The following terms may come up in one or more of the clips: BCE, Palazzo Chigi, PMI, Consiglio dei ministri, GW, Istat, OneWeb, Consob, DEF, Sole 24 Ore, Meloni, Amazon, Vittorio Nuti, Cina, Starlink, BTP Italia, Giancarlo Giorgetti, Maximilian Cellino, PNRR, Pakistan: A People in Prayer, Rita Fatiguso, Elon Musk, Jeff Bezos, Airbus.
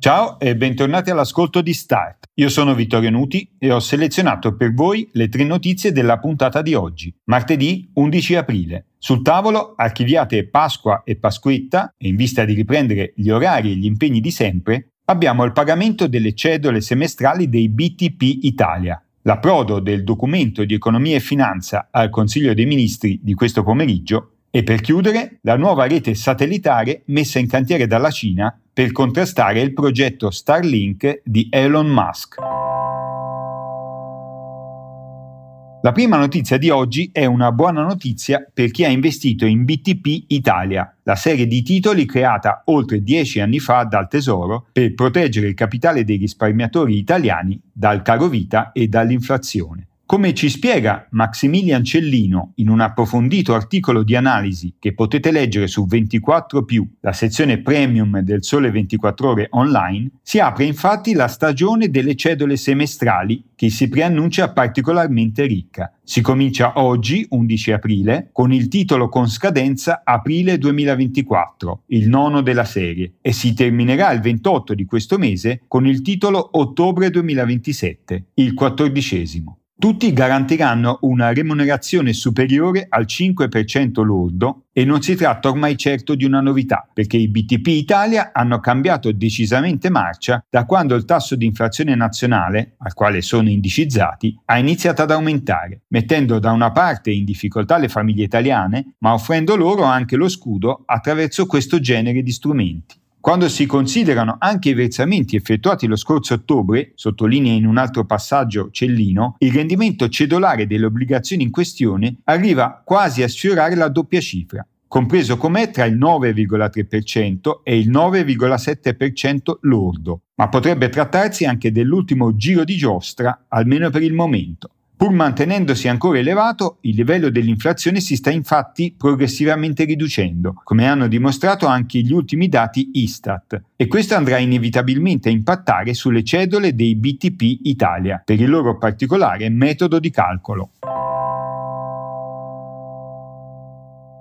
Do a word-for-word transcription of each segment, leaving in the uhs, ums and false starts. Ciao e bentornati all'ascolto di Start. Io sono Vittorio Nuti e ho selezionato per voi le tre notizie della puntata di oggi, martedì undici aprile. Sul tavolo archiviate Pasqua e Pasquetta e in vista di riprendere gli orari e gli impegni di sempre, abbiamo il pagamento delle cedole semestrali dei B T P Italia. L'approdo del documento di economia e finanza al Consiglio dei Ministri di questo pomeriggio e per chiudere la nuova rete satellitare messa in cantiere dalla Cina per contrastare il progetto Starlink di Elon Musk. La prima notizia di oggi è una buona notizia per chi ha investito in B T P Italia, la serie di titoli creata oltre dieci anni fa dal Tesoro per proteggere il capitale dei risparmiatori italiani dal caro vita e dall'inflazione. Come ci spiega Maximilian Cellino in un approfondito articolo di analisi che potete leggere su ventiquattro più, la sezione premium del Sole ventiquattro Ore online, si apre infatti la stagione delle cedole semestrali che si preannuncia particolarmente ricca. Si comincia oggi, undici aprile, con il titolo con scadenza aprile duemilaventiquattro, il nono della serie, e si terminerà il ventotto di questo mese con il titolo ottobre duemilaventisette, il quattordicesimo. Tutti garantiranno una remunerazione superiore al cinque per cento lordo e non si tratta ormai certo di una novità, perché i B T P Italia hanno cambiato decisamente marcia da quando il tasso di inflazione nazionale, al quale sono indicizzati, ha iniziato ad aumentare, mettendo da una parte in difficoltà le famiglie italiane, ma offrendo loro anche lo scudo attraverso questo genere di strumenti. Quando si considerano anche i versamenti effettuati lo scorso ottobre, sottolinea in un altro passaggio Cellino, il rendimento cedolare delle obbligazioni in questione arriva quasi a sfiorare la doppia cifra, compreso com'è tra il nove virgola tre per cento e il nove virgola sette per cento lordo, ma potrebbe trattarsi anche dell'ultimo giro di giostra, almeno per il momento. Pur mantenendosi ancora elevato, il livello dell'inflazione si sta infatti progressivamente riducendo, come hanno dimostrato anche gli ultimi dati Istat, e questo andrà inevitabilmente a impattare sulle cedole dei B T P Italia, per il loro particolare metodo di calcolo.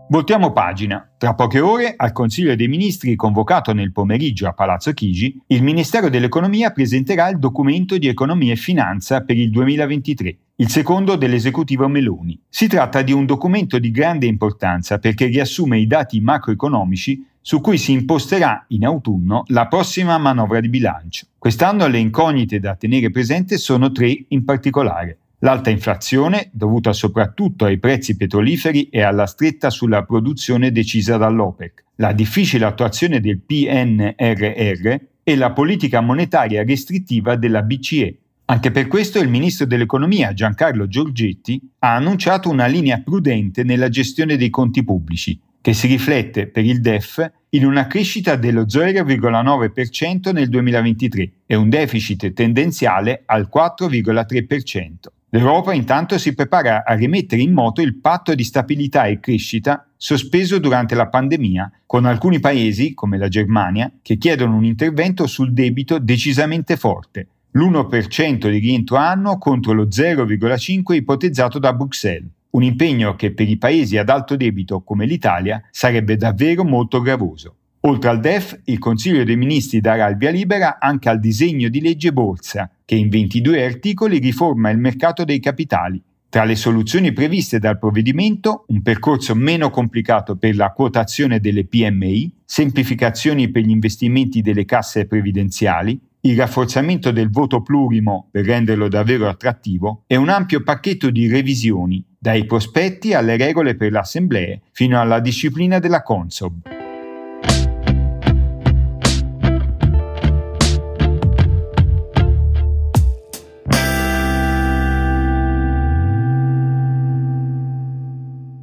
Voltiamo pagina. Tra poche ore, al Consiglio dei Ministri convocato nel pomeriggio a Palazzo Chigi, il Ministero dell'Economia presenterà il documento di economia e finanza per il duemilaventitré, il secondo dell'esecutivo Meloni. Si tratta di un documento di grande importanza perché riassume i dati macroeconomici su cui si imposterà in autunno la prossima manovra di bilancio. Quest'anno le incognite da tenere presente sono tre in particolare. L'alta inflazione, dovuta soprattutto ai prezzi petroliferi e alla stretta sulla produzione decisa dall'OPEC, la difficile attuazione del P N R R e la politica monetaria restrittiva della B C E. Anche per questo il ministro dell'Economia Giancarlo Giorgetti ha annunciato una linea prudente nella gestione dei conti pubblici, che si riflette per il D E F in una crescita dello zero virgola nove per cento nel duemilaventitré e un deficit tendenziale al quattro virgola tre per cento. L'Europa intanto si prepara a rimettere in moto il patto di stabilità e crescita sospeso durante la pandemia, con alcuni paesi, come la Germania, che chiedono un intervento sul debito decisamente forte, l'uno per cento di rientro annuo contro lo zero virgola cinque per cento ipotizzato da Bruxelles. Un impegno che per i paesi ad alto debito come l'Italia sarebbe davvero molto gravoso. Oltre al D E F, il Consiglio dei Ministri darà il via libera anche al disegno di legge Borsa, che in ventidue articoli riforma il mercato dei capitali. Tra le soluzioni previste dal provvedimento, un percorso meno complicato per la quotazione delle P M I, semplificazioni per gli investimenti delle casse previdenziali, il rafforzamento del voto plurimo per renderlo davvero attrattivo e un ampio pacchetto di revisioni, dai prospetti alle regole per le assemblee fino alla disciplina della Consob.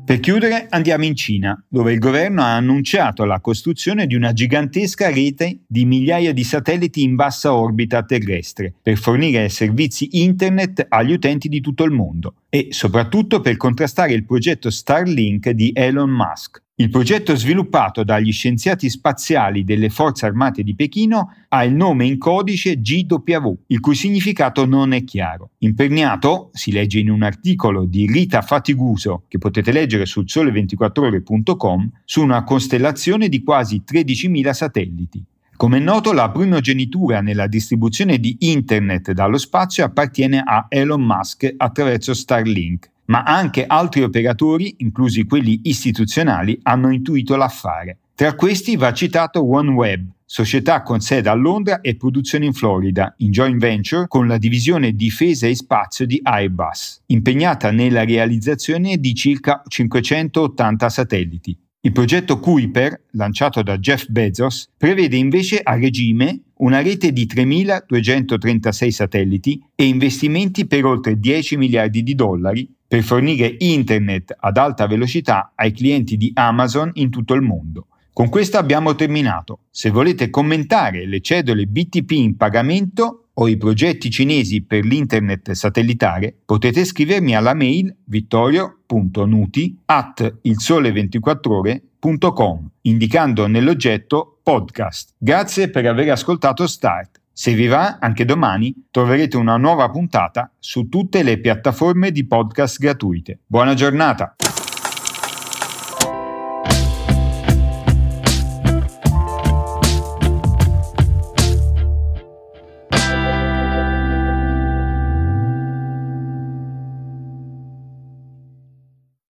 Per chiudere andiamo in Cina, dove il governo ha annunciato la costruzione di una gigantesca rete di migliaia di satelliti in bassa orbita terrestre per fornire servizi internet agli utenti di tutto il mondo e soprattutto per contrastare il progetto Starlink di Elon Musk. Il progetto sviluppato dagli scienziati spaziali delle Forze Armate di Pechino ha il nome in codice G W, il cui significato non è chiaro. Imperniato, si legge in un articolo di Rita Fatiguso, che potete leggere sul sole ventiquattro ore punto com, su una costellazione di quasi tredicimila satelliti. Come è noto, la primogenitura nella distribuzione di Internet dallo spazio appartiene a Elon Musk attraverso Starlink. Ma anche altri operatori, inclusi quelli istituzionali, hanno intuito l'affare. Tra questi va citato OneWeb, società con sede a Londra e produzione in Florida, in joint venture con la divisione Difesa e Spazio di Airbus, impegnata nella realizzazione di circa cinquecentottanta satelliti. Il progetto Kuiper, lanciato da Jeff Bezos, prevede invece a regime una rete di tremiladuecentotrentasei satelliti e investimenti per oltre dieci miliardi di dollari per fornire internet ad alta velocità ai clienti di Amazon in tutto il mondo. Con questo abbiamo terminato. Se volete commentare le cedole B T P in pagamento o i progetti cinesi per l'internet satellitare, potete scrivermi alla mail vittorio punto nuti at il sole ventiquattro ore punto com indicando nell'oggetto podcast. Grazie per aver ascoltato Start. Se vi va, anche domani troverete una nuova puntata su tutte le piattaforme di podcast gratuite. Buona giornata!